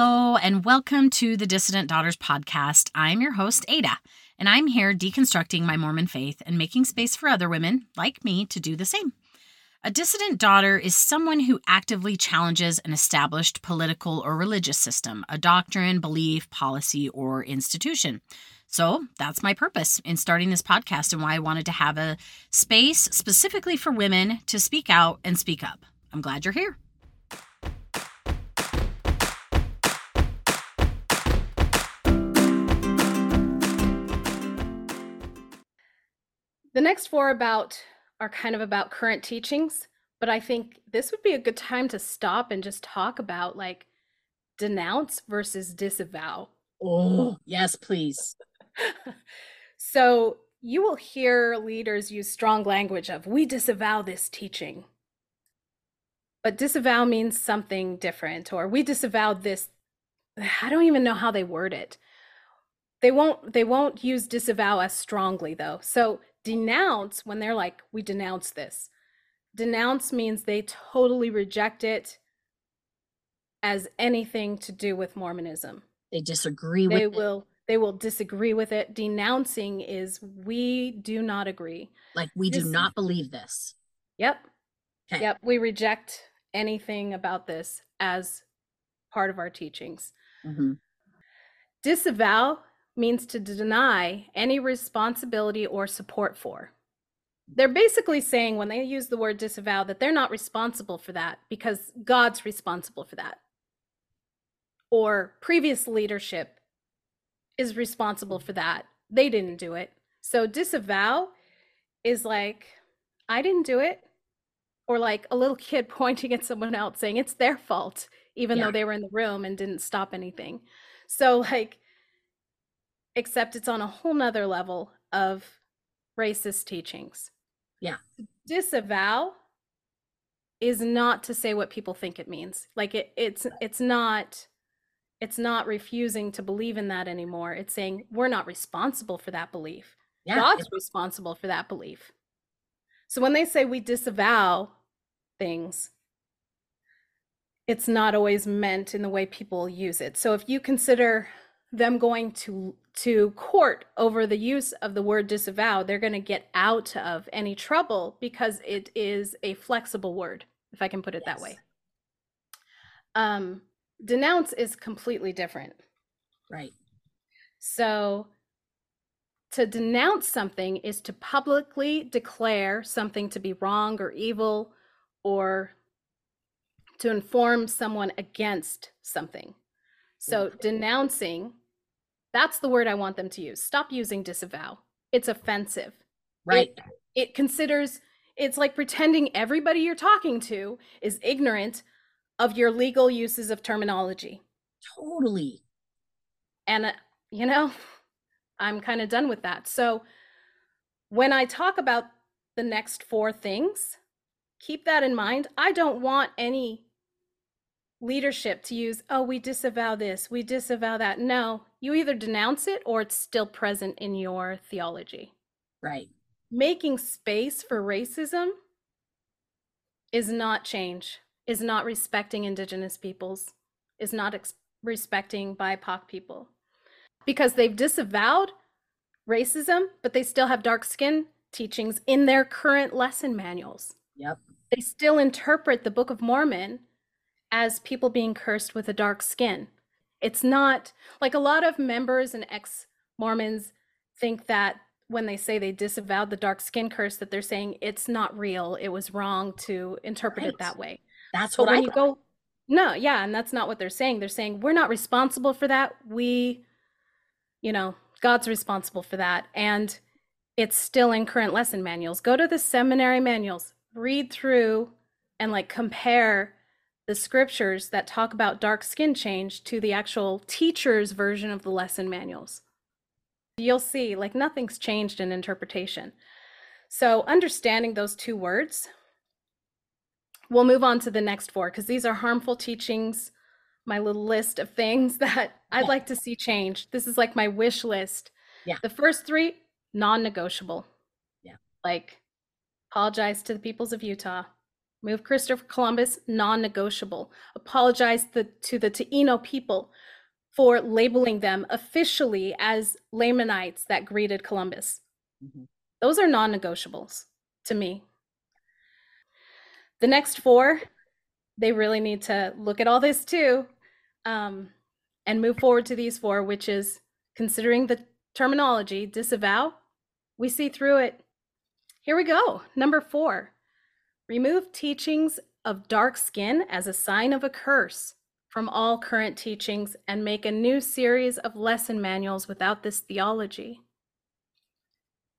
Hello, and welcome to the Dissident Daughters podcast. I'm your host, Ada, and I'm here deconstructing my Mormon faith and making space for other women like me to do the same. A dissident daughter is someone who actively challenges an established political or religious system, a doctrine, belief, policy, or institution. So that's my purpose in starting this podcast and why I wanted to have a space specifically for women to speak out and speak up. I'm glad you're here. The next four are kind of about current teachings, but I think this would be a good time to stop and just talk about like denounce versus disavow. Oh, yes, please. So you will hear leaders use strong language of, we disavow this teaching. But disavow means something different, or we disavowed this. I don't even know how they word it. They won't use disavow as strongly though. So denounce, when they're like, we denounce this. Denounce means they totally reject it as anything to do with Mormonism. They disagree with it. They will disagree with it. Denouncing is, we do not agree. Like, we do not believe this. Yep. Okay. Yep. We reject anything about this as part of our teachings. Mm-hmm. Disavow means to deny any responsibility or support for. They're basically saying when they use the word disavow that they're not responsible for that because God's responsible for that. Or previous leadership is responsible for that. They didn't do it. So disavow is like, I didn't do it. Or like a little kid pointing at someone else saying it's their fault, even though they were in the room and didn't stop anything. So like, except it's on a whole nother level of racist teachings. Yeah. Disavow is not to say what people think it means. Like it's not refusing to believe in that anymore. It's saying we're not responsible for that belief. Yeah. God's responsible for that belief. So when they say we disavow things, it's not always meant in the way people use it. So if you consider them going to court over the use of the word disavow, they're going to get out of any trouble because it is a flexible word, if I can put it that way. Denounce is completely different. Right. So to denounce something is to publicly declare something to be wrong or evil, or to inform someone against something. So denouncing, that's the word I want them to use. Stop using disavow. It's offensive. Right. It considers, it's like pretending everybody you're talking to is ignorant of your legal uses of terminology. Totally. And, I'm kind of done with that. So when I talk about the next four things, keep that in mind. I don't want any leadership to use, oh, we disavow this, we disavow that. No, you either denounce it or it's still present in your theology. Right. Making space for racism is not change, is not respecting Indigenous peoples, is not respecting BIPOC people. Because they've disavowed racism, but they still have dark skin teachings in their current lesson manuals. Yep. They still interpret the Book of Mormon as people being cursed with a dark skin. It's not like a lot of members and ex-Mormons think that when they say they disavowed the dark skin curse, that they're saying it's not real, it was wrong to interpret it that way. That's what I go. No, yeah, and that's not what they're saying. They're saying we're not responsible for that. We, God's responsible for that, and it's still in current lesson manuals. Go to the seminary manuals, read through, and like compare the scriptures that talk about dark skin change to the actual teacher's version of the lesson manuals. You'll see like nothing's changed in interpretation. So understanding those two words, we'll move on to the next four, because these are harmful teachings, my little list of things that I'd like to see changed. This is like my wish list. Yeah. The first three, non-negotiable. Yeah. Like apologize to the peoples of Utah. Move Christopher Columbus, non-negotiable. Apologize to the Taino people for labeling them officially as Lamanites that greeted Columbus. Mm-hmm. Those are non-negotiables to me. The next four, they really need to look at all this too, and move forward to these four, which is considering the terminology, disavow. We see through it. Here we go. Number four, remove teachings of dark skin as a sign of a curse from all current teachings and make a new series of lesson manuals without this theology.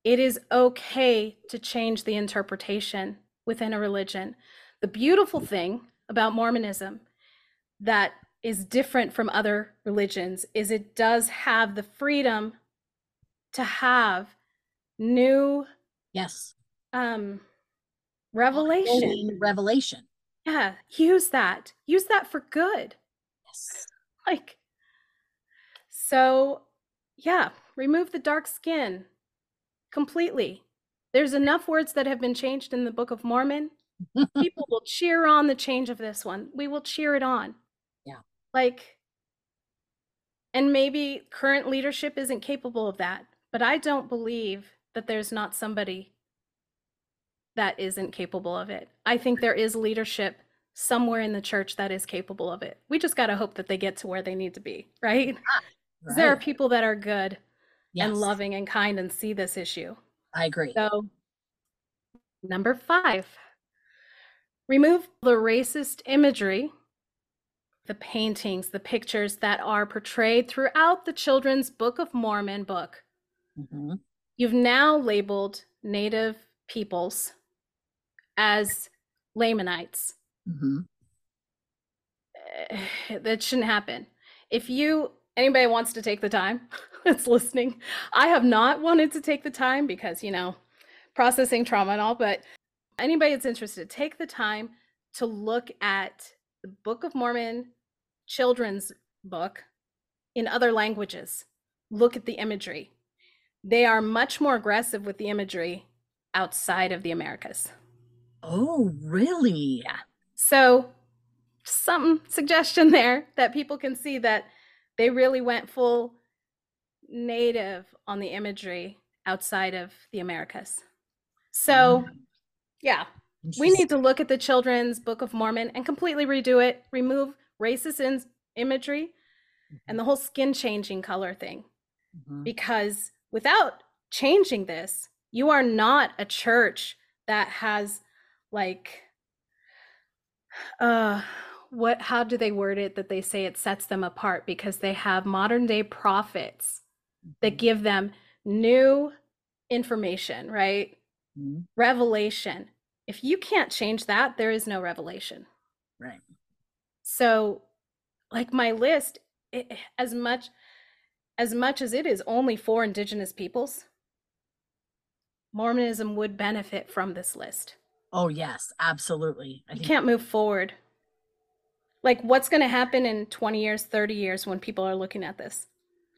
It is okay to change the interpretation within a religion. The beautiful thing about Mormonism that is different from other religions is it does have the freedom to have new revelation. Yeah, use that for good. Yes. Like, so yeah, remove the dark skin completely. There's enough words that have been changed in the Book of Mormon. People will cheer on the change of this one. We will cheer it on. Yeah. Like, and maybe current leadership isn't capable of that, but I don't believe that there's not somebody that isn't capable of it. I think there is leadership somewhere in the church that is capable of it. We just got to hope that they get to where they need to be, right? Ah, right. There are people that are good and loving and kind and see this issue. I agree. So, number five, remove the racist imagery, the paintings, the pictures that are portrayed throughout the Children's Book of Mormon book. Mm-hmm. You've now labeled Native peoples as Lamanites. Mm-hmm. That shouldn't happen. If anybody wants to take the time that's listening, I have not wanted to take the time because, processing trauma and all, but anybody that's interested, take the time to look at the Book of Mormon children's book in other languages. Look at the imagery. They are much more aggressive with the imagery outside of the Americas. Oh, really? Yeah. So some suggestion there that people can see that they really went full Native on the imagery outside of the Americas. So yeah, we need to look at the Children's Book of Mormon and completely redo it, remove racist imagery and the whole skin changing color thing. Mm-hmm. Because without changing this, you are not a church that has how do they word it that they say it sets them apart because they have modern day prophets that give them new information, right? Mm-hmm. Revelation. If you can't change that, there is no revelation. Right. So my list, as much as it is only for Indigenous peoples, Mormonism would benefit from this list. Oh, yes, absolutely. You can't move forward. What's going to happen in 20 years, 30 years when people are looking at this?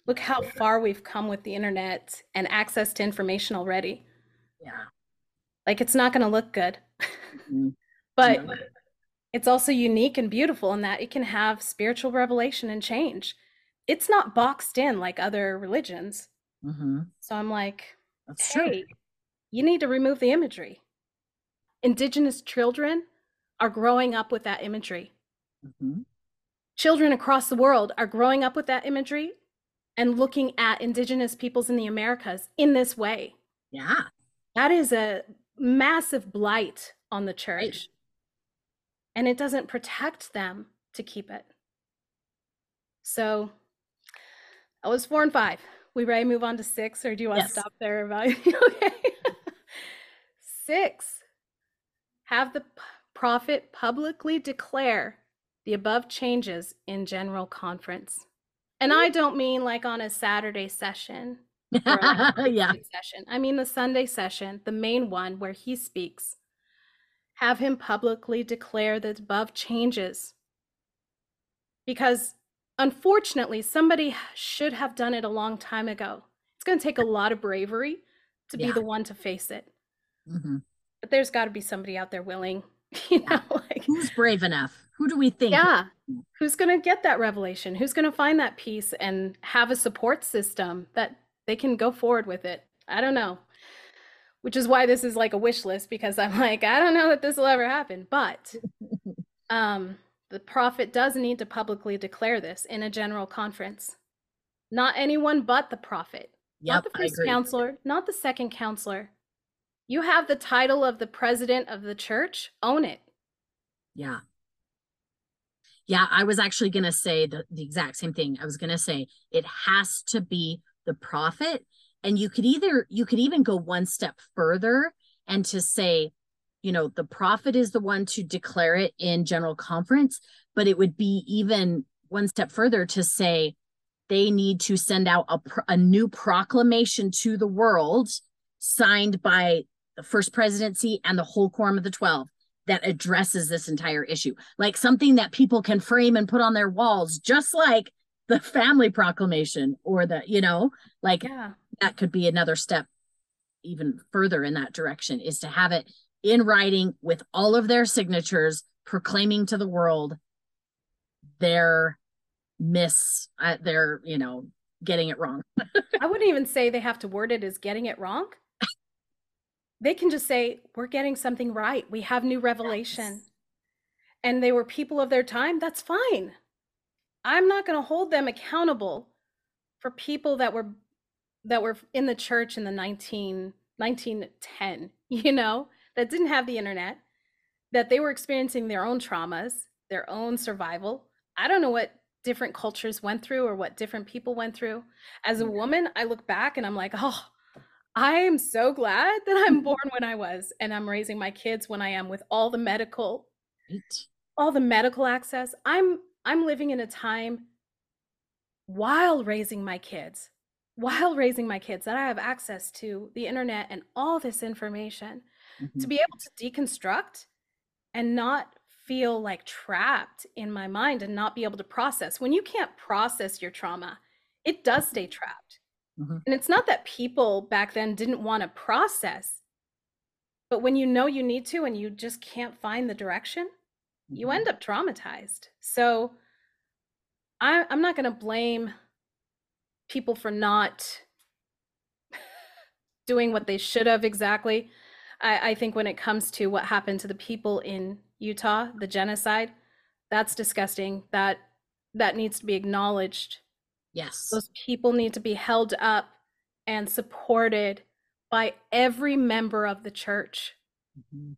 Look how far we've come with the internet and access to information already. Yeah. It's not going to look good. Mm-hmm. But no. It's also unique and beautiful in that it can have spiritual revelation and change. It's not boxed in like other religions. Mm-hmm. So I'm like, that's hey, true. You need to remove the imagery. Indigenous children are growing up with that imagery. Mm-hmm. Children across the world are growing up with that imagery and looking at Indigenous peoples in the Americas in this way. Yeah. That is a massive blight on the church. Right. And it doesn't protect them to keep it. So that was 4 and 5. We ready to move on to 6, or do you want to stop there? Okay. 6. Have the prophet publicly declare the above changes in general conference. And I don't mean on a Saturday session. Or session. I mean the Sunday session, the main one where he speaks. Have him publicly declare the above changes. Because unfortunately, somebody should have done it a long time ago. It's going to take a lot of bravery to be the one to face it. Mm-hmm. But there's got to be somebody out there willing You know, like, who's brave enough? Who do we think? Yeah. Who's going to get that revelation? Who's going to find that peace and have a support system that they can go forward with it? I don't know. Which is why this is like a wish list, because I'm like, I don't know that this will ever happen. But the prophet does need to publicly declare this in a general conference. Not anyone but the prophet. Yep, not the first counselor, not the second counselor. You have the title of the president of the church, own it. Yeah. Yeah, I was actually going to say the exact same thing. I was going to say it has to be the prophet. And you could even go one step further and to say, you know, the prophet is the one to declare it in general conference, but it would be even one step further to say they need to send out a new proclamation to the world signed by the first presidency and the whole Quorum of the 12 that addresses this entire issue. Like something that people can frame and put on their walls, just like the family proclamation or the, you know, like yeah. That could be another step even further in that direction, is to have it in writing with all of their signatures, proclaiming to the world their you know, getting it wrong. I wouldn't even say they have to word it as getting it wrong. They can just say, we're getting something right. We have new revelation. Yes. And they were people of their time. That's fine. I'm not going to hold them accountable for people that were in the church in the 1910, you know, that didn't have the internet, that they were experiencing their own traumas, their own survival. I don't know what different cultures went through or what different people went through. As a woman, I look back and I'm like, oh, I am so glad that I'm born when I was, and I'm raising my kids when I am, with all the medical access. I'm living in a time while raising my kids that I have access to the internet and all this information to be able to deconstruct and not feel like trapped in my mind and not be able to process. When you can't process your trauma, it does stay trapped. Mm-hmm. And it's not that people back then didn't want to process, but when you know you need to and you just can't find the direction, you end up traumatized. So I'm not going to blame people for not doing what they should have exactly. I think when it comes to what happened to the people in Utah, the genocide, that's disgusting. That needs to be acknowledged. Yes. Those people need to be held up and supported by every member of the church. Mm-hmm.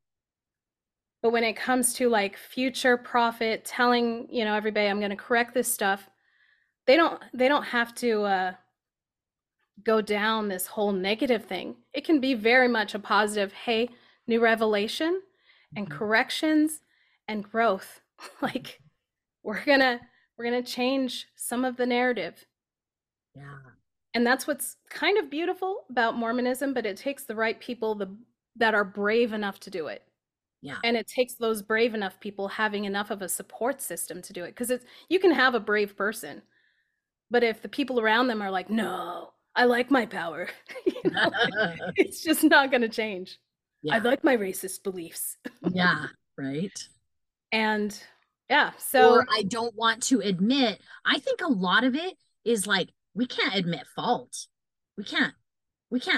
But when it comes to like future prophet telling, you know, everybody, I'm going to correct this stuff, they don't have to go down this whole negative thing. It can be very much a positive, hey, new revelation and corrections and growth. Like we're going to change some of the narrative. Yeah. And that's what's kind of beautiful about Mormonism, but it takes the right people that are brave enough to do it. Yeah. And it takes those brave enough people having enough of a support system to do it. Because you can have a brave person, but if the people around them are like, no, I like my power, you know, like, it's just not going to change. Yeah. I like my racist beliefs. Yeah, right. And yeah, so. Or I don't want to admit, I think a lot of it is like, we can't admit fault. We can't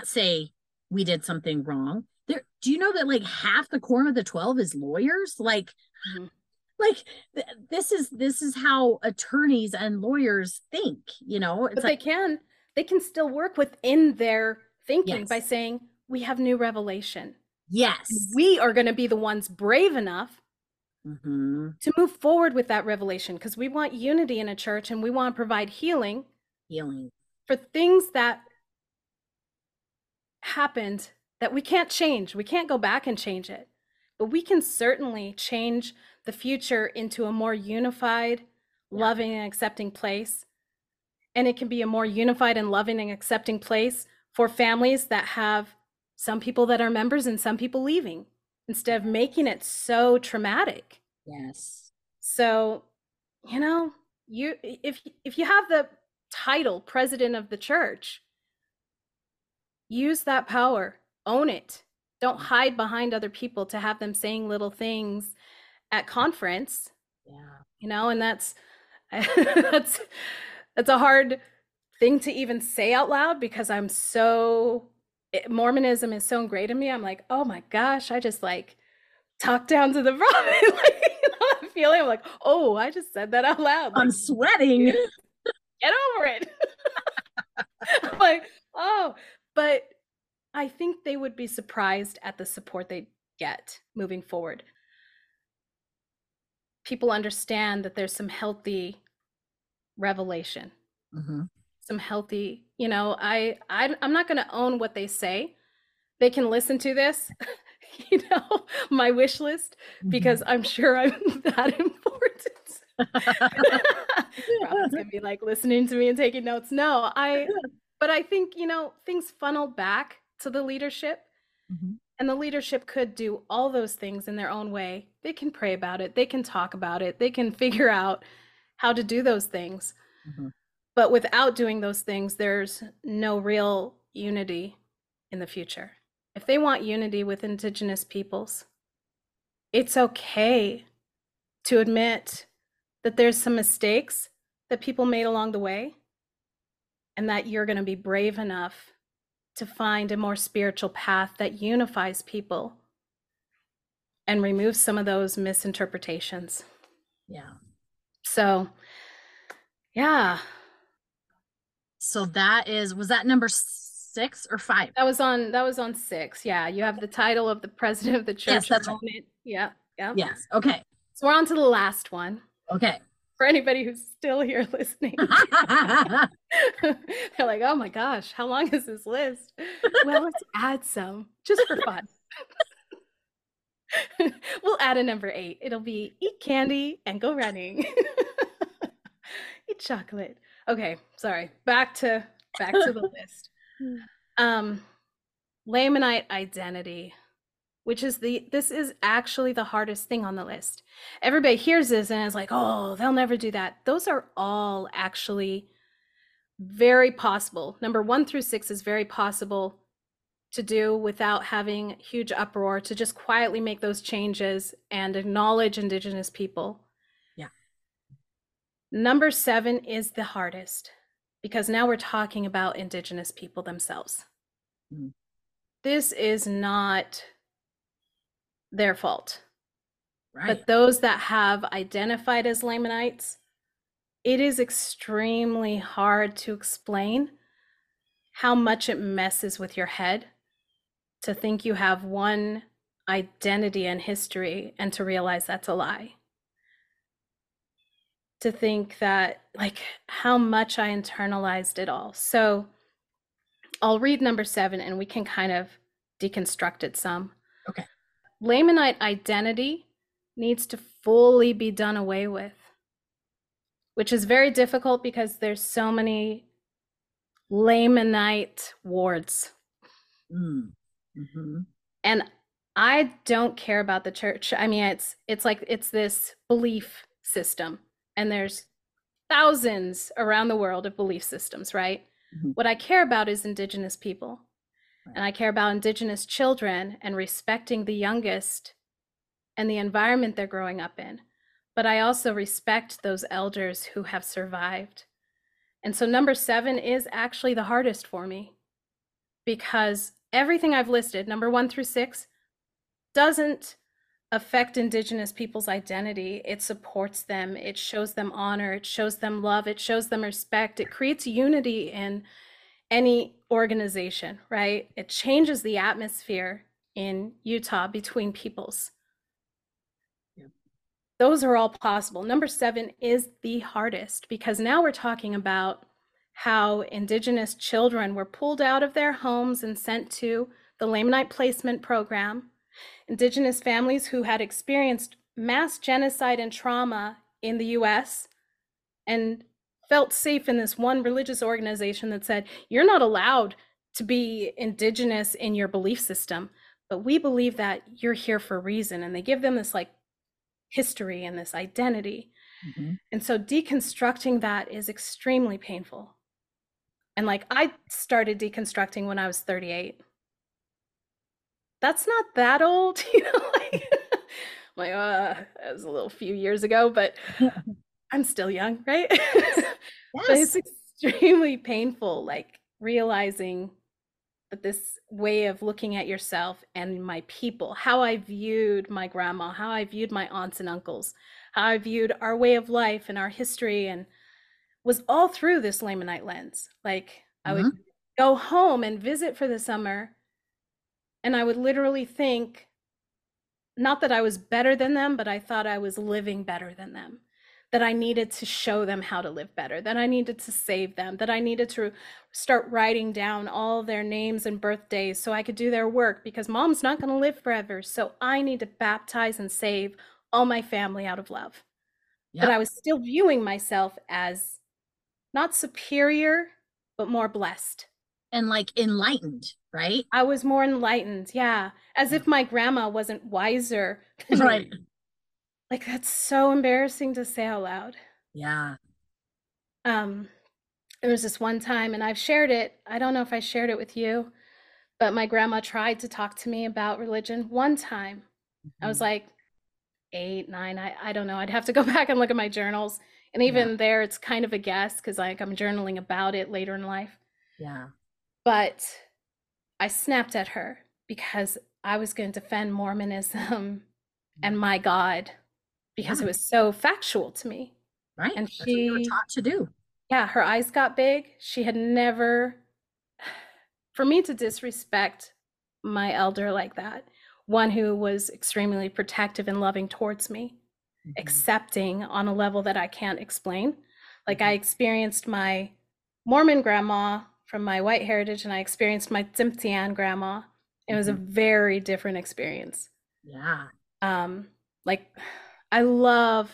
say we did something wrong. There, do you know that like half the Quorum of the 12 is lawyers? Like, this is how attorneys and lawyers think, you know? It's but like, they can still work within their thinking by saying, we have new revelation. Yes. And we are going to be the ones brave enough to move forward with that revelation, because we want unity in a church and we want to provide healing for things that happened that we can't change. We can't go back and change it, but we can certainly change the future into a more unified, loving, and accepting place. And it can be a more unified and loving and accepting place for families that have some people that are members and some people leaving, instead of making it so traumatic. Yes. So, you know, if you have the title president of the church, use that power. Own it. Don't hide behind other people to have them saying little things at conference. Yeah. You know, and that's that's a hard thing to even say out loud, because I'm so, Mormonism is so ingrained in me. I'm like, oh my gosh, I just like talked down to the prophet. Like, you know, that feeling, I'm like, oh, I just said that out loud. Like, I'm sweating. Get over it. I'm like, oh, but I think they would be surprised at the support they get moving forward. People understand that there's some healthy revelation, mm-hmm. some healthy, you know, I'm not going to own what they say. They can listen to this, you know, my wish list, mm-hmm. because I'm sure I'm that important. Probably gonna be like listening to me and taking notes. No, but I think, you know, things funnel back to the leadership, mm-hmm. and the leadership could do all those things in their own way. They can pray about it. They can talk about it. They can figure out how to do those things. Mm-hmm. But without doing those things, there's no real unity in the future. If they want unity with Indigenous peoples, it's okay to admit that there's some mistakes that people made along the way, and that you're going to be brave enough to find a more spiritual path that unifies people and removes some of those misinterpretations. Yeah. So, yeah. So that was that number 6 or 5? That was on 6. Yeah. You have the title of the president of the church. Yes, that's right. Yeah. Yeah. Yes. Okay. So we're on to the last one. Okay. For anybody who's still here listening, they're like, oh my gosh, how long is this list? Well, let's add some just for fun. We'll add a number 8. It'll be eat candy and go running. Eat chocolate. Okay. Sorry. Back to the list. Lamanite identity. Which is this is actually the hardest thing on the list. Everybody hears this and is like, oh, they'll never do that. Those are all actually very possible. Number 1 through 6 is very possible to do without having huge uproar, to just quietly make those changes and acknowledge Indigenous people. Yeah. Number 7 is the hardest, because now we're talking about Indigenous people themselves. Mm-hmm. This is not their fault, right? But those that have identified as Lamanites, it is extremely hard to explain how much it messes with your head to think you have one identity and history and to realize that's a lie. To think that, like, how much I internalized it all. So I'll read number 7 and we can kind of deconstruct it some. Okay. Lamanite identity needs to fully be done away with, which is very difficult because there's so many Lamanite wards. Mm-hmm. And I don't care about the church. I mean, it's this belief system, and there's thousands around the world of belief systems, right? Mm-hmm. What I care about is Indigenous people. And I care about Indigenous children and respecting the youngest and the environment they're growing up in. But I also respect those elders who have survived. And so number 7 is actually the hardest for me, because everything I've listed, number 1 through 6, doesn't affect Indigenous people's identity. It supports them. It shows them honor. It shows them love. It shows them respect. It creates unity in any organization, right? It changes the atmosphere in Utah between peoples. Yeah. Those are all possible. Number 7 is the hardest, because now we're talking about how Indigenous children were pulled out of their homes and sent to the Lamanite placement program. Indigenous families who had experienced mass genocide and trauma in the US and felt safe in this one religious organization that said, you're not allowed to be Indigenous in your belief system, but we believe that you're here for a reason. And they give them this like history and this identity. Mm-hmm. And so deconstructing that is extremely painful. And like I started deconstructing when I was 38. that's not that old, you know, like, like that was a little few years ago, but I'm still young, right? Yes. But it's extremely painful, like realizing that this way of looking at yourself and my people, how I viewed my grandma, how I viewed my aunts and uncles, how I viewed our way of life and our history, and was all through this Lamanite lens. Like I would go home and visit for the summer, and I would literally think, not that I was better than them, but I thought I was living better than them, that I needed to show them how to live better, that I needed to save them, that I needed to start writing down all their names and birthdays so I could do their work, because mom's not going to live forever. So I need to baptize and save all my family out of love. Yep. But I was still viewing myself as not superior, but more blessed. And like enlightened, right? I was more enlightened, yeah. As if my grandma wasn't wiser. Right. Like, that's so embarrassing to say out loud. Yeah. There was this one time, and I've shared it. I don't know if I shared it with you, but my grandma tried to talk to me about religion one time. I was like 8, 9, I don't know. I'd have to go back and look at my journals. And even there, it's kind of a guess, because like I'm journaling about it later in life. Yeah. But I snapped at her because I was going to defend Mormonism and my God, because it was so factual to me. Right. And that's what you were taught to do. Yeah. Her eyes got big. She had never, for me to disrespect my elder like that, one who was extremely protective and loving towards me, accepting on a level that I can't explain. Like I experienced my Mormon grandma from my white heritage, and I experienced my Tsimshian grandma. It was a very different experience. Yeah. Like I love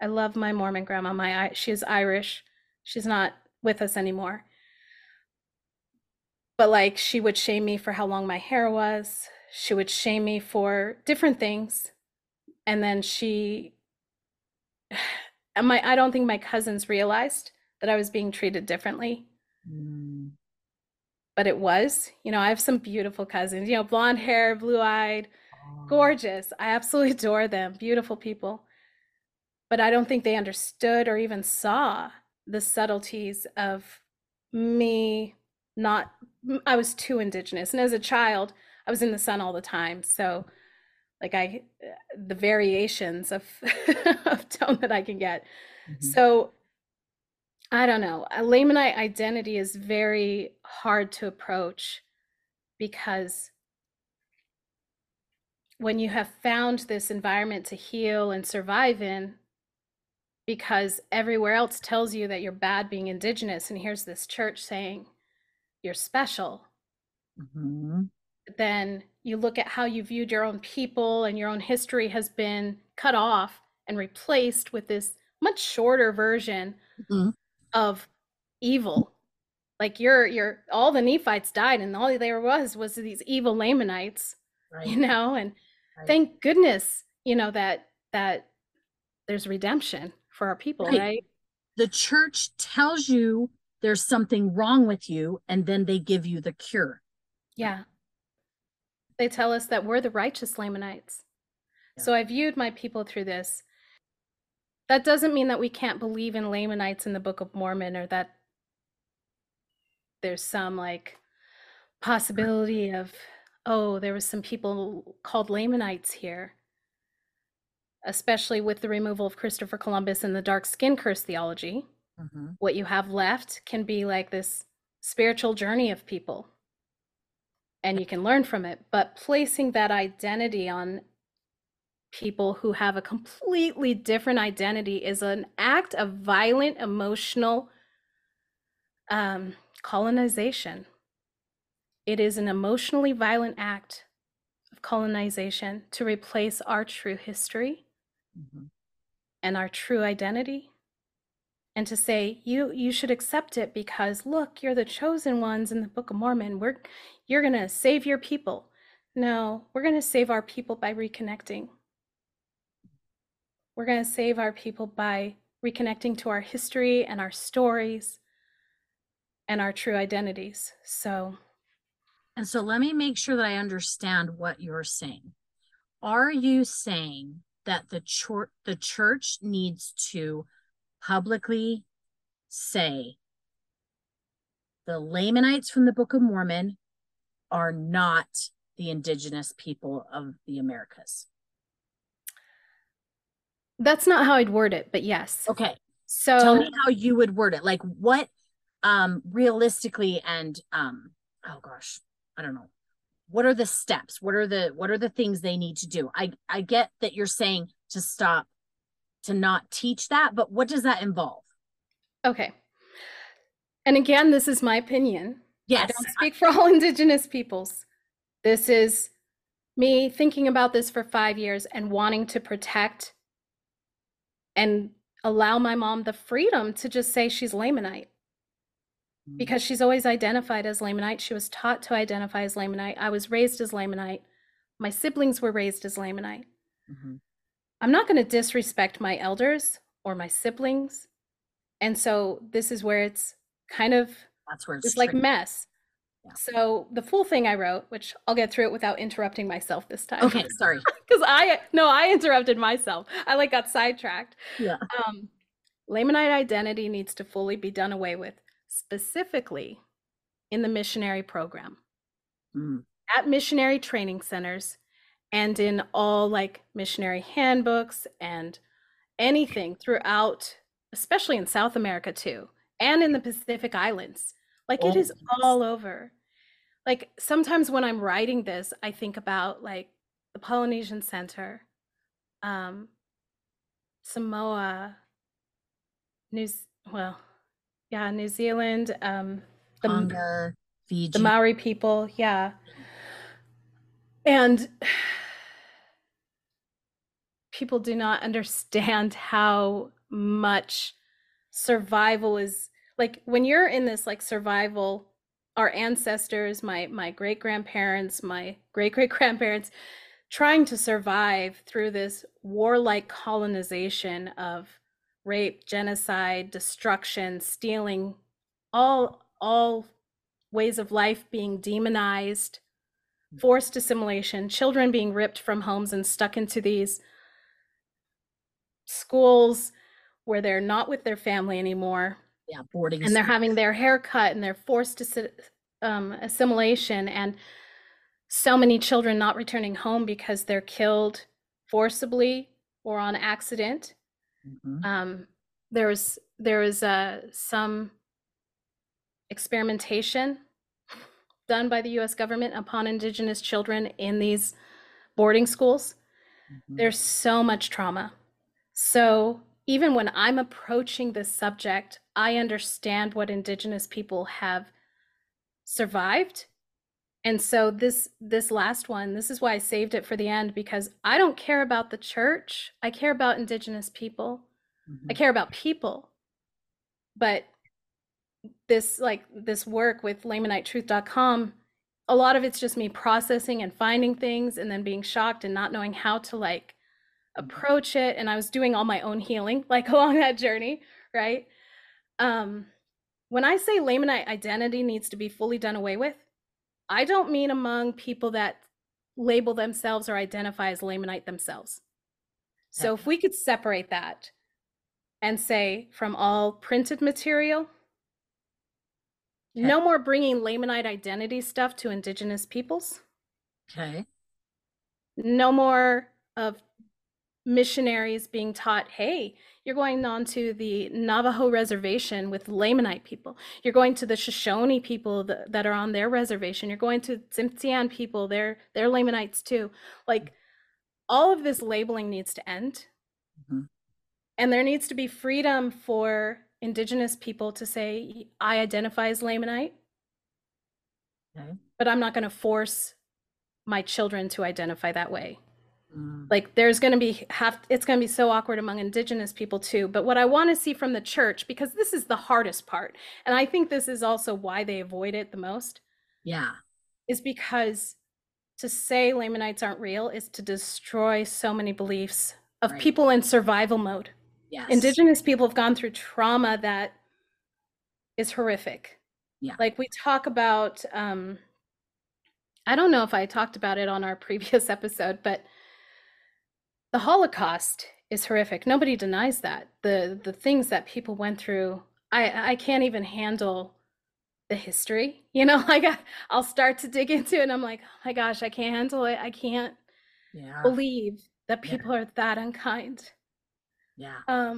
my Mormon grandma. She is Irish. She's not with us anymore. But like, she would shame me for how long my hair was. She would shame me for different things. And then I don't think my cousins realized that I was being treated differently. Mm. But it was, you know, I have some beautiful cousins, you know, blonde hair, blue eyed, gorgeous. I absolutely adore them. Beautiful people. But I don't think they understood or even saw the subtleties of me. I was too indigenous. And as a child, I was in the sun all the time. So like the variations of, of tone that I can get. Mm-hmm. So I don't know. A Lamanite identity is very hard to approach, because when you have found this environment to heal and survive in, because everywhere else tells you that you're bad being indigenous, and here's this church saying you're special, then you look at how you viewed your own people, and your own history has been cut off and replaced with this much shorter version of evil. Like you're all the Nephites died, and all there was these evil Lamanites, right? You know, and right. Thank goodness, you know, that there's redemption for our people, right? The church tells you there's something wrong with you, and then they give you the cure. Yeah. They tell us that we're the righteous Lamanites. Yeah. So I viewed my people through this. That doesn't mean that we can't believe in Lamanites in the Book of Mormon, or that there's some like possibility of, oh, there was some people called Lamanites here, especially with the removal of Christopher Columbus and the dark skin curse theology. Mm-hmm. What you have left can be like this spiritual journey of people, and you can learn from it. But placing that identity on people who have a completely different identity is an act of violent emotional colonization. It is an emotionally violent act of colonization to replace our true history and our true identity, and to say you should accept it because, look, you're the chosen ones in the Book of Mormon. You're going to save your people. No, we're going to save our people by reconnecting. We're going to save our people by reconnecting to our history and our stories and our true identities. So And so let me make sure that I understand what you're saying. Are you saying that the church needs to publicly say the Lamanites from the Book of Mormon are not the indigenous people of the Americas? That's not how I'd word it, but yes. Okay. So tell me how you would word it. Like what realistically and oh gosh, I don't know. What are the steps? What are the things they need to do? I get that you're saying to stop, to not teach that, but what does that involve? Okay. And again, this is my opinion. Yes. I don't speak for all indigenous peoples. This is me thinking about this for 5 years and wanting to protect and allow my mom the freedom to just say she's Lamanite. Because she's always identified as Lamanite. She was taught to identify as Lamanite. I was raised as Lamanite. My siblings were raised as Lamanite. Mm-hmm. I'm not going to disrespect my elders or my siblings. And so this is where it's kind of, that's where it's like mess. Yeah. So the full thing I wrote, which I'll get through it without interrupting myself this time. Okay, sorry. Because I interrupted myself. I got sidetracked. Yeah. Lamanite identity needs to fully be done away with. Specifically in the missionary program, at missionary training centers, and in all missionary handbooks and anything throughout, especially in South America too, and in the Pacific Islands. It is all over. Sometimes when I'm writing this, I think about the Polynesian Center, Samoa, New Zealand, Tonga, Fiji, the Maori people, yeah. And people do not understand how much survival is when you're in this survival. Our ancestors, my great-grandparents, my great-great-grandparents, trying to survive through this warlike colonization of rape, genocide, destruction, stealing, all ways of life being demonized, forced assimilation, children being ripped from homes and stuck into these schools where they're not with their family anymore. Yeah, boarding. And they're having their hair cut and they're forced to assimilation, and so many children not returning home because they're killed forcibly or on accident. Mm-hmm. There was some experimentation done by the U.S. government upon indigenous children in these boarding schools. Mm-hmm. There's so much trauma. So even when I'm approaching this subject, I understand what indigenous people have survived. And so this last one, this is why I saved it for the end, because I don't care about the church. I care about indigenous people. Mm-hmm. I care about people. But this work with LamaniteTruth.com, a lot of it's just me processing and finding things and then being shocked and not knowing how to approach it. And I was doing all my own healing, along that journey, right? When I say Lamanite identity needs to be fully done away with, I don't mean among people that label themselves or identify as Lamanite themselves. So okay. If we could separate that and say from all printed material, okay. No more bringing Lamanite identity stuff to indigenous peoples. Okay. No more of missionaries being taught, hey, you're going on to the Navajo reservation with Lamanite people. You're going to the Shoshone people that are on their reservation. You're going to Tsimshian people. They're Lamanites too. All of this labeling needs to end. Mm-hmm. And there needs to be freedom for indigenous people to say, I identify as Lamanite, okay, but I'm not going to force my children to identify that way. There's going to be it's going to be so awkward among indigenous people too. But what I want to see from the church, because this is the hardest part, and I think this is also why they avoid it the most. Yeah. Is because to say Lamanites aren't real is to destroy so many beliefs of right. People in survival mode. Yes. Indigenous people have gone through trauma that is horrific. Yeah. We talk about I don't know if I talked about it on our previous episode, but the Holocaust is horrific. Nobody denies that. The things that people went through, I can't even handle the history, you know, like I'll start to dig into it and I'm like, oh my gosh, I can't handle it. I can't believe that people are that unkind. Yeah.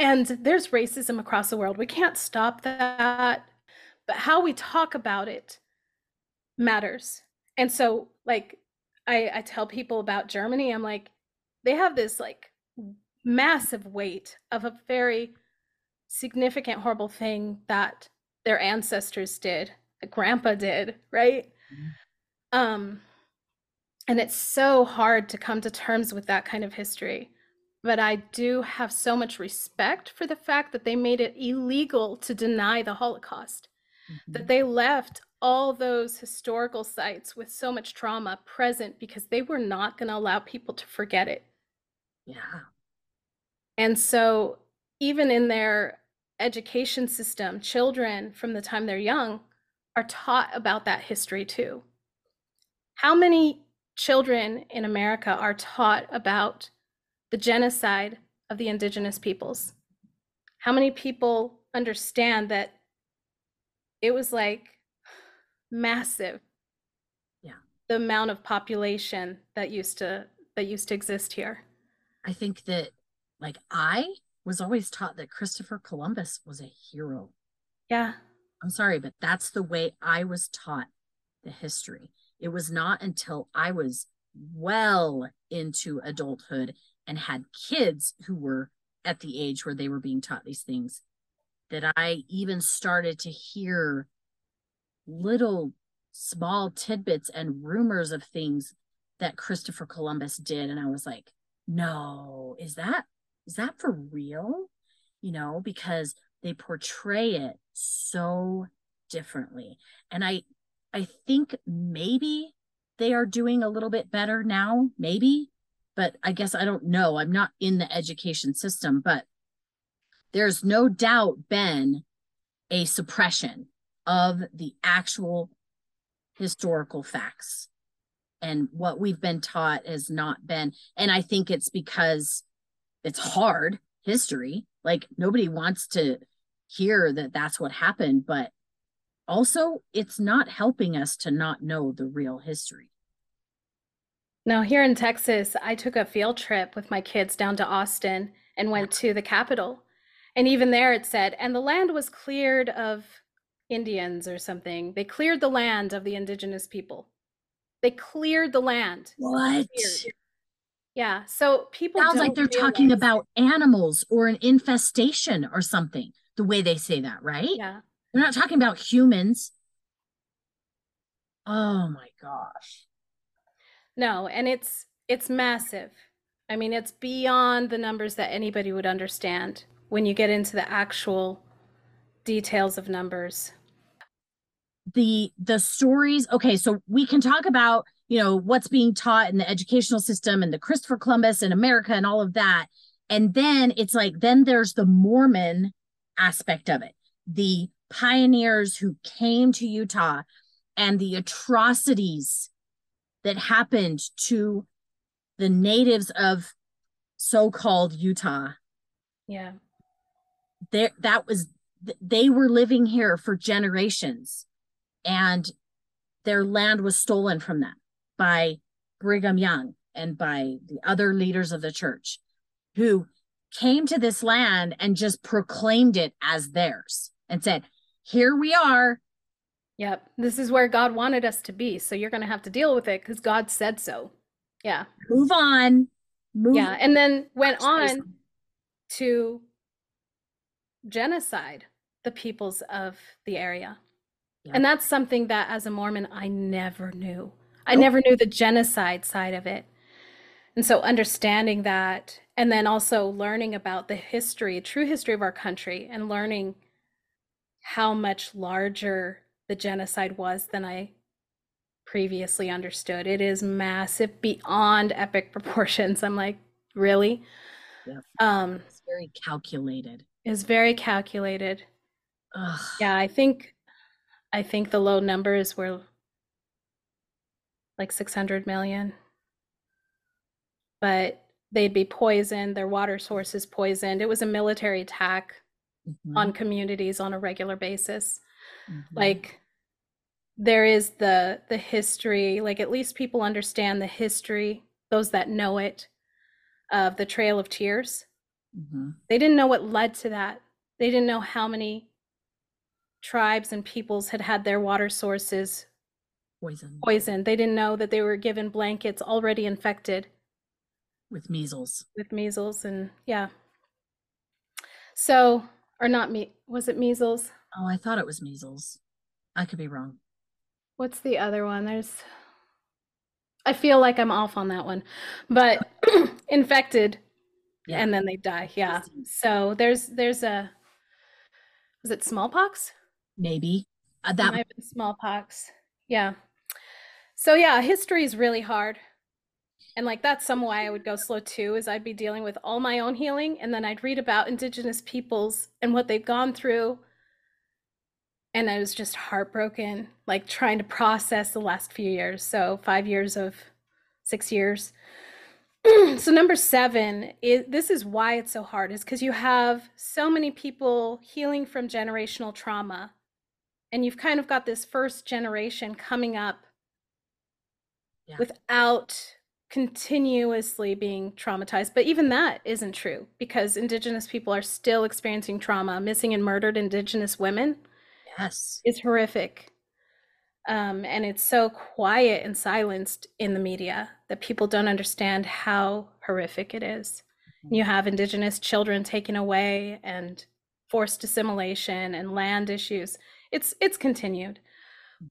And there's racism across the world. We can't stop that, but how we talk about it matters. And so like, I tell people about Germany, I'm like, they have this like massive weight of a very significant, horrible thing that their ancestors did, grandpa did, right? Mm-hmm. And it's so hard to come to terms with that kind of history. But I do have so much respect for the fact that they made it illegal to deny the Holocaust, mm-hmm. that they left all those historical sites with so much trauma present because they were not going to allow people to forget it. Yeah. And so even in their education system, children from the time they're young are taught about that history too. How many children in America are taught about the genocide of the indigenous peoples? How many people understand that it was like massive, the amount of population that used to exist here? I think that like I was always taught that Christopher Columbus was a hero. Yeah. I'm sorry, but that's the way I was taught the history. It was not until I was well into adulthood and had kids who were at the age where they were being taught these things that I even started to hear little small tidbits and rumors of things that Christopher Columbus did. And I was like, no, is that for real? You know, because they portray it so differently. And I think maybe they are doing a little bit better now, maybe, but I guess I don't know. I'm not in the education system, but there's no doubt been a suppression of the actual historical facts. And what we've been taught has not been, and I think it's because it's hard history. Like nobody wants to hear that that's what happened, but also, it's not helping us to not know the real history. Now, here in Texas, I took a field trip with my kids down to Austin and went to the Capitol. And even there it said, and the land was cleared of Indians or something. They cleared the land of the indigenous people. They cleared the land. What? Yeah, so people sounds like they're talking about animals or an infestation or something, the way they say that, right? Yeah. They're not talking about humans. Oh my gosh. No, and it's massive. I mean, it's beyond the numbers that anybody would understand when you get into the actual details of numbers. The stories, okay, so we can talk about, you know, what's being taught in the educational system and the Christopher Columbus and America and all of that. And then it's like, then there's the Mormon aspect of it. The pioneers who came to Utah and the atrocities that happened to the natives of so-called Utah. Yeah. They were living here for generations and their land was stolen from them by Brigham Young and by the other leaders of the church who came to this land and just proclaimed it as theirs and said, here we are. Yep. This is where God wanted us to be. So you're going to have to deal with it because God said so. Yeah. Move on. Yeah. And then went on to genocide the peoples of the area. Yeah. And that's something that as a Mormon, I never knew. I never knew the genocide side of it. And so understanding that, and then also learning about the history, true history of our country and learning how much larger the genocide was than I previously understood. It is massive, beyond epic proportions. I'm like, really? Yeah. It's very calculated. It's very calculated. Ugh. Yeah, I think I think the low numbers were like 600 million, but they'd be poisoned. Their water source is poisoned. It was a military attack on communities on a regular basis. Like there is the history, like at least people understand the history, those that know it, of the Trail of Tears. They didn't know what led to that. They didn't know how many tribes and peoples had had their water sources poisoned. They didn't know that they were given blankets already infected with measles. With measles and yeah. So, or not me, was it measles? Oh, I thought it was measles. I could be wrong. What's the other one? There's, I feel like I'm off on that one, but infected and then they die. Yeah. So there's a, was it smallpox? Maybe. That might have been smallpox. Yeah. So yeah, history is really hard. And like, that's some why I would go slow too, is I'd be dealing with all my own healing. And then I'd read about indigenous peoples and what they've gone through. And I was just heartbroken, like trying to process the last few years. So 5 years of 6 years. So number seven, this is why it's so hard, is because you have so many people healing from generational trauma. And you've kind of got this first generation coming up without continuously being traumatized. But even that isn't true, because Indigenous people are still experiencing trauma. Missing and murdered Indigenous women is horrific. And it's so quiet and silenced in the media that people don't understand how horrific it is. You have Indigenous children taken away and forced assimilation and land issues. It's continued.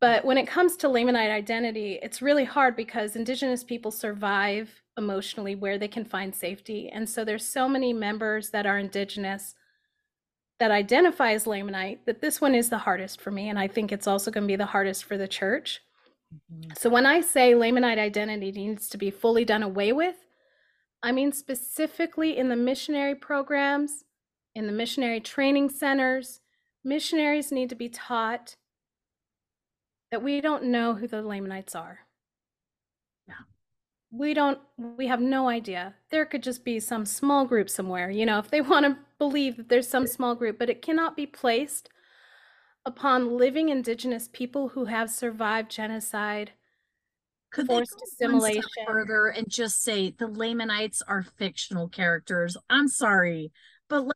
But when it comes to Lamanite identity, it's really hard because Indigenous people survive emotionally where they can find safety. And so there's so many members that are Indigenous that identify as Lamanite that this one is the hardest for me. And I think it's also going to be the hardest for the church. So when I say Lamanite identity needs to be fully done away with, I mean specifically in the missionary programs, in the missionary training centers, missionaries need to be taught that we don't know who the Lamanites are. We have no idea. There could just be some small group somewhere, you know, if they want to believe that there's some small group, but it cannot be placed upon living Indigenous people who have survived genocide, forced assimilation. Could they go further and just say the Lamanites are fictional characters? I'm sorry. But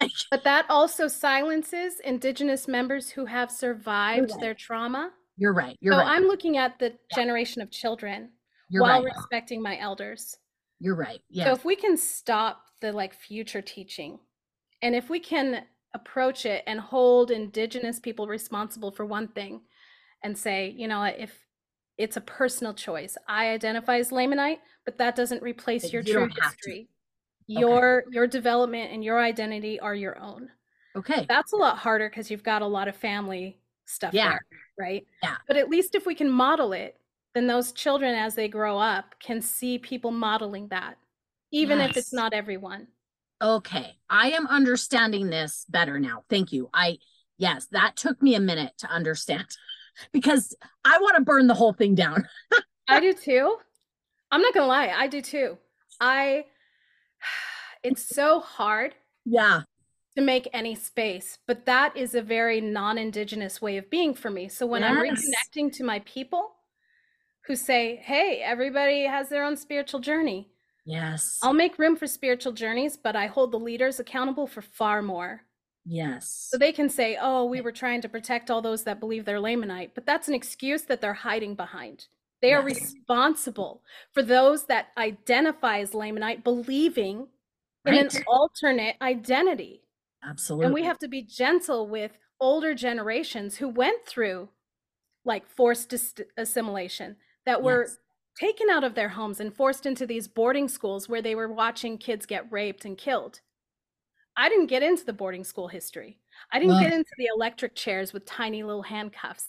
that also silences Indigenous members who have survived their trauma. You're right. So I'm looking at the generation of children while respecting my elders. Yeah. So if we can stop the like future teaching, and if we can approach it and hold Indigenous people responsible for one thing and say, you know, if it's a personal choice, I identify as Lamanite, but that doesn't replace your true history. Your development and your identity are your own. That's a lot harder because you've got a lot of family stuff there, right? But at least if we can model it, then those children as they grow up can see people modeling that, even if it's not everyone. I am understanding this better now. Thank you. Yes, that took me a minute to understand because I want to burn the whole thing down. I do too. I'm not gonna lie, I do too. It's so hard to make any space, but that is a very non-Indigenous way of being for me. So when I'm reconnecting to my people who say, hey, everybody has their own spiritual journey. I'll make room for spiritual journeys, but I hold the leaders accountable for far more. So they can say, oh, we were trying to protect all those that believe they're Lamanite, but that's an excuse that they're hiding behind. They are responsible for those that identify as Lamanite believing in an alternate identity. And we have to be gentle with older generations who went through like forced assimilation, that were taken out of their homes and forced into these boarding schools where they were watching kids get raped and killed. I didn't get into the boarding school history. I didn't get into the electric chairs with tiny little handcuffs.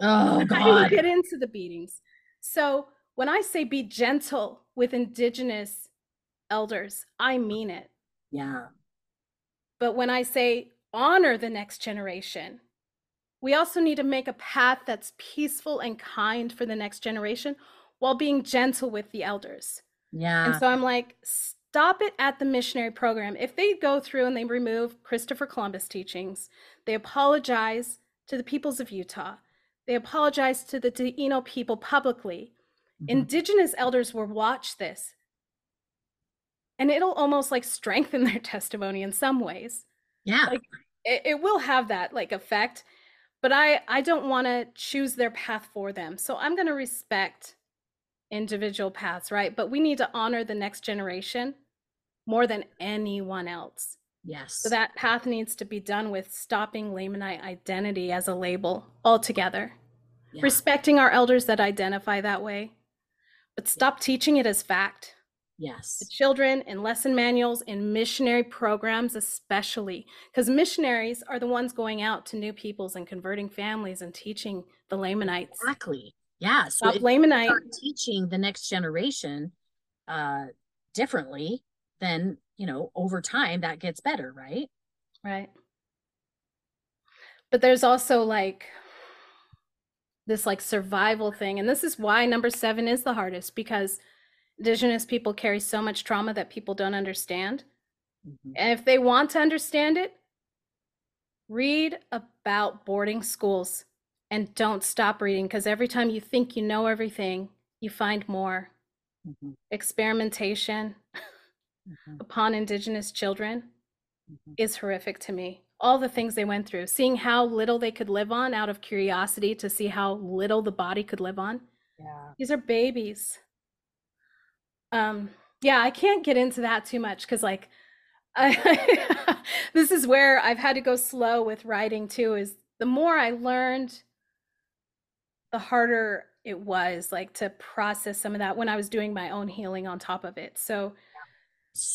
I didn't get into the beatings. So when I say be gentle with Indigenous elders, I mean it. But when I say honor the next generation, We also need to make a path that's peaceful and kind for the next generation while being gentle with the elders. Yeah. And so I'm like, stop it at the missionary program. If they go through and they remove Christopher Columbus teachings, they apologize to the peoples of Utah. They apologize to the Taino people publicly. Mm-hmm. Indigenous elders will watch this, and it'll almost like strengthen their testimony in some ways. Yeah. Like, it will have that like effect, but I don't want to choose their path for them. So I'm going to respect individual paths, right? But we need to honor the next generation more than anyone else. Yes. So that path needs to be done with stopping Lamanite identity as a label altogether. Yeah. Respecting our elders that identify that way, but stop teaching it as fact. Yes. The children in lesson manuals, in missionary programs especially, because missionaries are the ones going out to new peoples and converting families and teaching the Lamanites. Exactly. Yeah. So stop Lamanite teaching the next generation differently, then, you know, over time that gets better, right? Right. But there's also like this like survival thing. And this is why number 7 is the hardest, because Indigenous people carry so much trauma that people don't understand. Mm-hmm. And if they want to understand it, read about boarding schools and don't stop reading, because every time you think you know everything, you find more. Mm-hmm. Experimentation mm-hmm. upon Indigenous children mm-hmm. is horrific to me. All the things they went through, seeing how little they could live on out of curiosity to see how little the body could live on. Yeah. These are babies. Yeah, I can't get into that too much because like this is where I've had to go slow with writing too, is the more I learned, the harder it was like to process some of that when I was doing my own healing on top of it. So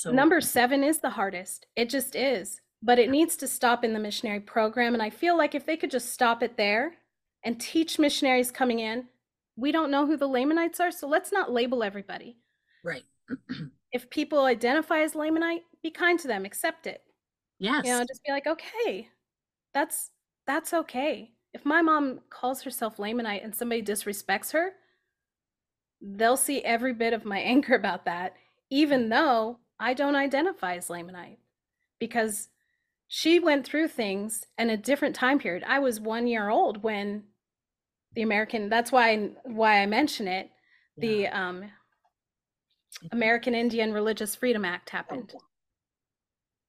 number 7 is the hardest. It just is. But it needs to stop in the missionary program. And I feel like if they could just stop it there and teach missionaries coming in, we don't know who the Lamanites are, so let's not label everybody. Right. If people identify as Lamanite, be kind to them, accept it. Yes. You know, just be like, okay, that's okay. If my mom calls herself Lamanite and somebody disrespects her, they'll see every bit of my anger about that, even though I don't identify as Lamanite, because she went through things in a different time period. I was 1 year old when the American, that's why I mention it, the American Indian Religious Freedom Act happened.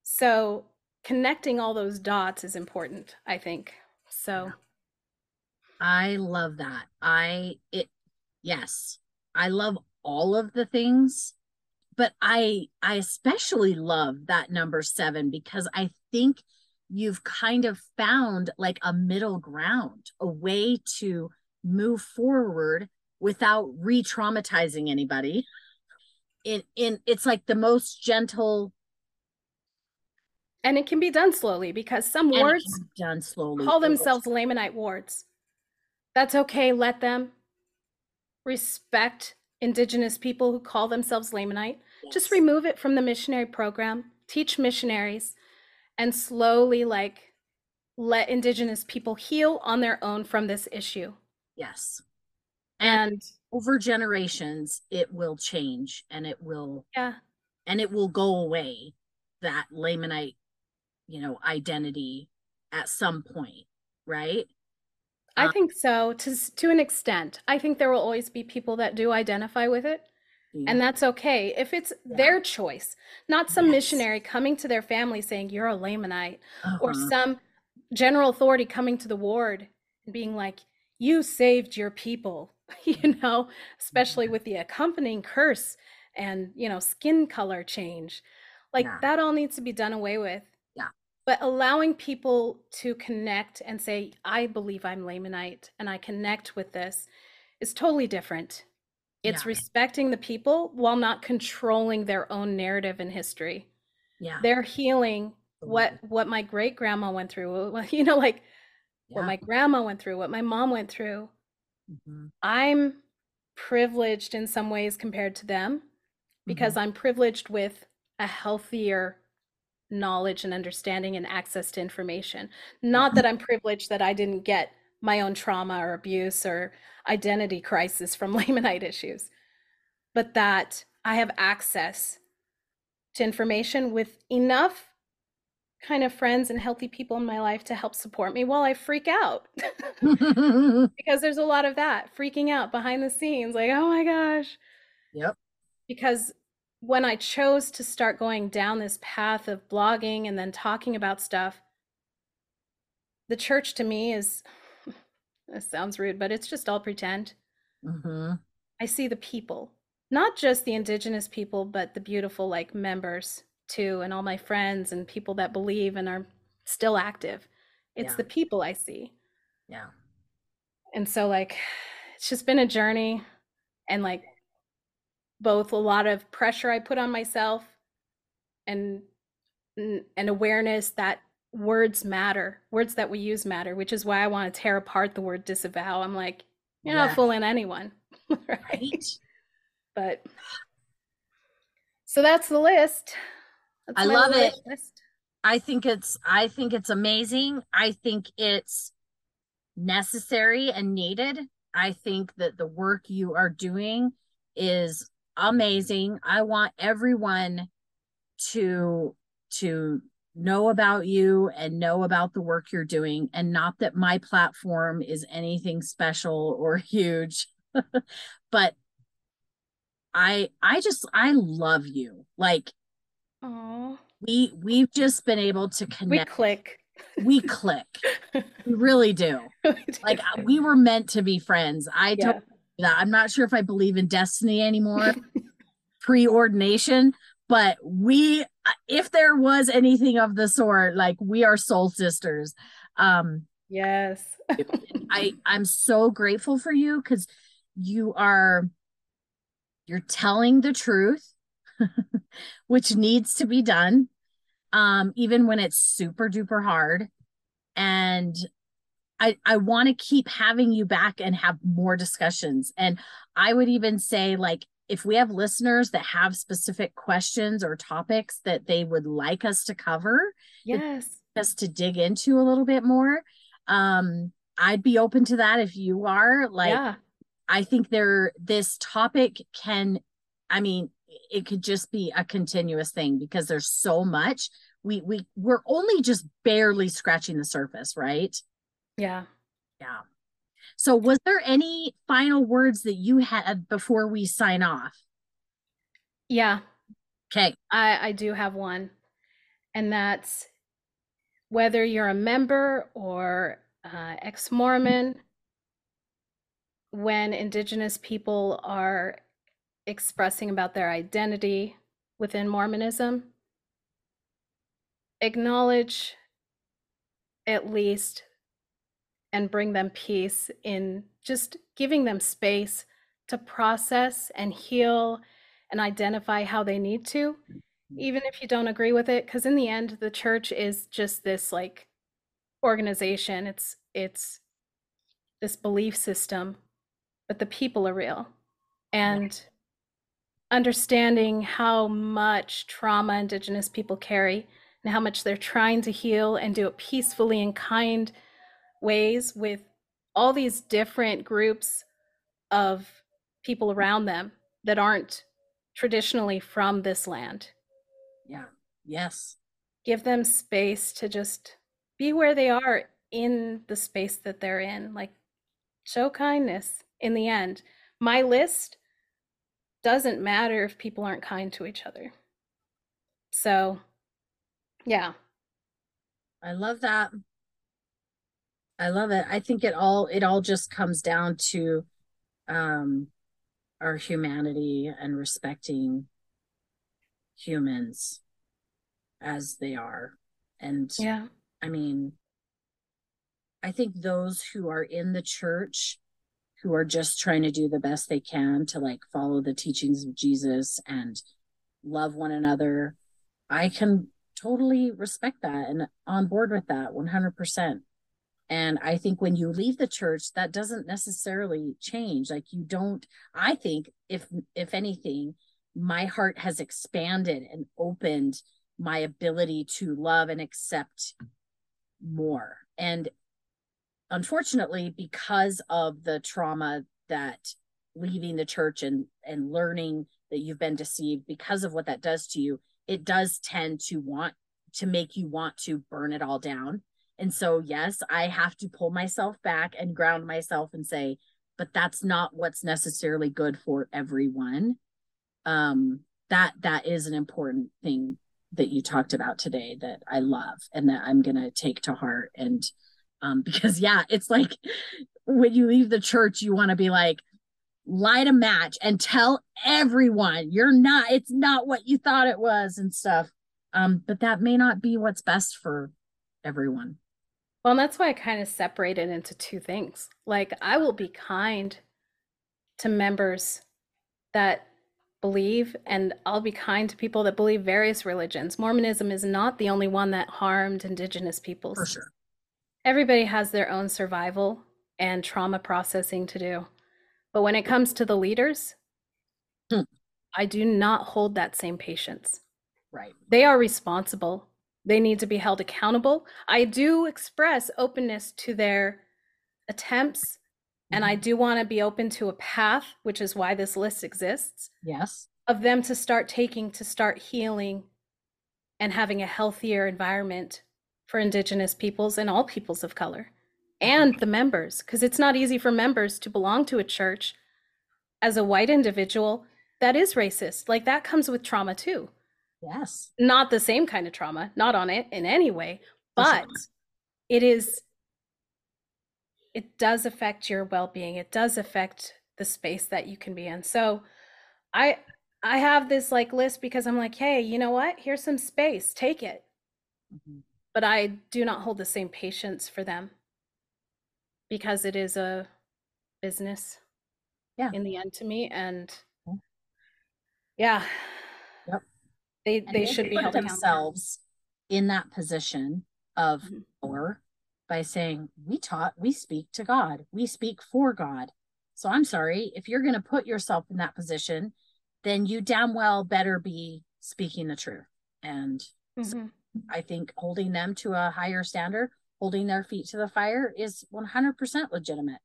So connecting all those dots is important, I think. So I love that. Yes, I love all of the things, but I especially love that number 7, because I think you've kind of found like a middle ground, a way to move forward without re-traumatizing anybody. It's like the most gentle, and it can be done slowly, because some wards call themselves Lamanite wards. That's okay. Let them respect Indigenous people who call themselves Lamanite. Yes. Just remove it from the missionary program, teach missionaries, and slowly like let Indigenous people heal on their own from this issue. Yes. And over generations, it will change, and it will go away, that Lamanite, you know, identity at some point, right? I think so, to an extent. I think there will always be people that do identify with it, and that's okay if it's their choice, not some missionary coming to their family saying, you're a Lamanite, or some general authority coming to the ward and being like, you saved your people, you know, especially with the accompanying curse and, you know, skin color change. Like that all needs to be done away with. Yeah. But allowing people to connect and say, I believe I'm Lamanite and I connect with this, is totally different. It's respecting the people while not controlling their own narrative and history. Yeah. They're healing what my great grandma went through, you know, like what my grandma went through, what my mom went through. Mm-hmm. I'm privileged in some ways compared to them, because I'm privileged with a healthier knowledge and understanding and access to information. Not that I'm privileged that I didn't get my own trauma or abuse or identity crisis from Lamanite issues, but that I have access to information with enough kind of friends and healthy people in my life to help support me while I freak out. Because there's a lot of that freaking out behind the scenes, like, oh my gosh. Yep. Because when I chose to start going down this path of blogging and then talking about stuff, the church to me is, this sounds rude, but it's just all pretend. Mm-hmm. I see the people, not just the indigenous people, but the beautiful like members too, and all my friends and people that believe and are still active. It's the people I see. Yeah. And so like, it's just been a journey, and like both a lot of pressure I put on myself and an awareness that words matter, words that we use matter, which is why I want to tear apart the word disavow. I'm like, you're not fooling anyone. Right? But so that's the list. That's I love it. List. I think it's amazing. I think it's necessary and needed. I think that the work you are doing is amazing. I want everyone to know about you and know about the work you're doing. And not that my platform is anything special or huge, but I love you. Like, aww. We've just been able to connect. We click. We really do. Like, we were meant to be friends. I told you that. I'm not sure if I believe in destiny anymore, preordination, but if there was anything of the sort, like, we are soul sisters. Yes. I'm so grateful for you, because you're telling the truth, which needs to be done, even when it's super duper hard. And I want to keep having you back and have more discussions. And I would even say, like, if we have listeners that have specific questions or topics that they would like us to cover, us to dig into a little bit more, I'd be open to that if you are. Like, I think this topic it could just be a continuous thing, because there's so much. We're only just barely scratching the surface, right? Yeah. Yeah. So was there any final words that you had before we sign off? Yeah. Okay. I do have one. And that's, whether you're a member or ex-Mormon, when Indigenous people are expressing about their identity within Mormonism, acknowledge at least and bring them peace in just giving them space to process and heal and identify how they need to, even if you don't agree with it, because in the end the church is just this like organization, it's this belief system, but the people are real. And understanding how much trauma Indigenous people carry and how much they're trying to heal and do it peacefully and kind ways with all these different groups of people around them that aren't traditionally from this land. Yeah. Yes. Give them space to just be where they are in the space that they're in. Like, show kindness in the end. My list doesn't matter if people aren't kind to each other. So, yeah. I love that. I love it. I think it all just comes down to our humanity and respecting humans as they are. And I think those who are in the church who are just trying to do the best they can to like follow the teachings of Jesus and love one another, I can totally respect that and on board with that 100%. And I think when you leave the church, that doesn't necessarily change. Like, you don't, I think if anything, my heart has expanded and opened my ability to love and accept more. And unfortunately, because of the trauma that leaving the church and learning that you've been deceived, because of what that does to you, it does tend to want to make you want to burn it all down. And so, yes, I have to pull myself back and ground myself and say, but that's not what's necessarily good for everyone. That is an important thing that you talked about today that I love and that I'm going to take to heart. And because, yeah, it's like when you leave the church, you want to be like, light a match and tell everyone it's not what you thought it was and stuff. But that may not be what's best for everyone. Well, and that's why I kind of separated into two things. Like, I will be kind to members that believe, and I'll be kind to people that believe various religions. Mormonism is not the only one that harmed indigenous peoples. For sure. Everybody has their own survival and trauma processing to do. But when it comes to the leaders, I do not hold that same patience. Right. They are responsible. They need to be held accountable. I do express openness to their attempts, and I do want to be open to a path, which is why this list exists. Yes. Of them to start healing and having a healthier environment for indigenous peoples and all peoples of color and the members, because it's not easy for members to belong to a church as a white individual that is racist. Like, that comes with trauma too. Yes. Not the same kind of trauma, not on it in any way, but it does affect your well-being. It does affect the space that you can be in. So I have this like list because I'm like, hey, you know what? Here's some space, take it. Mm-hmm. But I do not hold the same patience for them because it is a business in the end to me. And They should be held themselves in that position of power by saying, we speak to God, we speak for God. So I'm sorry, if you're going to put yourself in that position, then you damn well better be speaking the truth. And so I think holding them to a higher standard, holding their feet to the fire is 100% legitimate.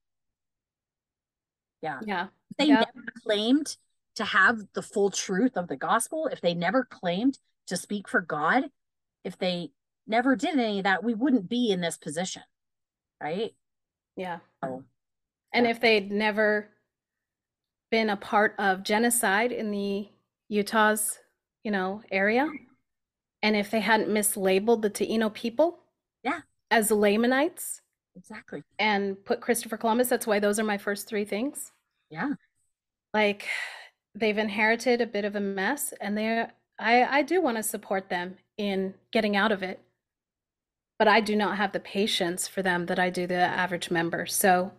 Yeah. Yeah. They never claimed to have the full truth of the gospel, if they never claimed to speak for God, if they never did any of that, we wouldn't be in this position, right? Yeah. So, and if they'd never been a part of genocide in the Utah's, area, and if they hadn't mislabeled the Taino people as Lamanites, exactly, and put Christopher Columbus, that's why those are my first three things. Yeah. Like, they've inherited a bit of a mess, and I do want to support them in getting out of it, but I do not have the patience for them that I do the average member. So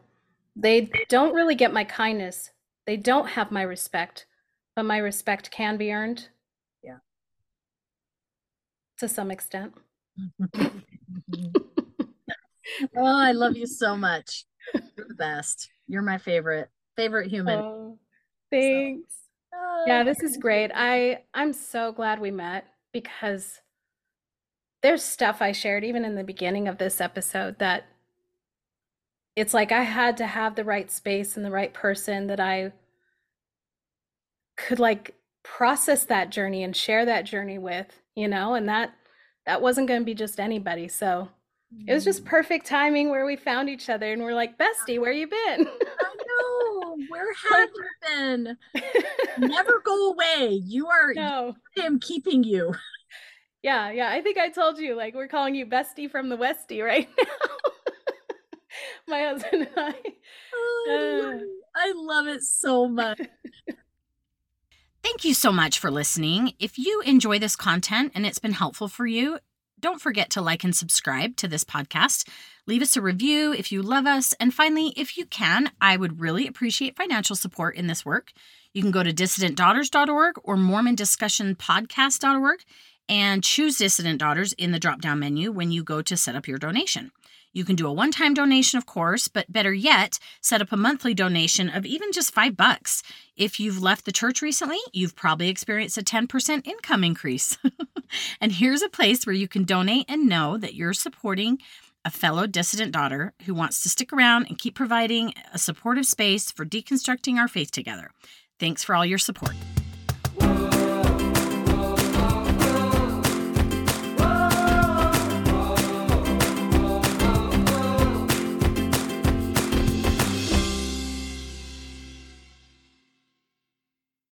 they don't really get my kindness. They don't have my respect, but my respect can be earned. Yeah. To some extent. Oh, I love you so much. You're the best. You're my favorite human. Oh, thanks. So. Yeah, this is great. I'm so glad we met, because there's stuff I shared even in the beginning of this episode that it's like I had to have the right space and the right person that I could like process that journey and share that journey with, and that wasn't going to be just anybody. So it was just perfect timing where we found each other and we're like, bestie, where you been? Where have you been? Never go away. I am keeping you. Yeah. I think I told you, like, we're calling you bestie from the Westie right now. My husband and I. Oh, I love it so much. Thank you so much for listening. If you enjoy this content and it's been helpful for you, don't forget to like and subscribe to this podcast. Leave us a review if you love us. And finally, if you can, I would really appreciate financial support in this work. You can go to dissidentdaughters.org or mormondiscussionpodcast.org and choose Dissident Daughters in the drop-down menu when you go to set up your donation. You can do a one-time donation, of course, but better yet, set up a monthly donation of even just $5. If you've left the church recently, you've probably experienced a 10% income increase. And here's a place where you can donate and know that you're supporting a fellow dissident daughter who wants to stick around and keep providing a supportive space for deconstructing our faith together. Thanks for all your support.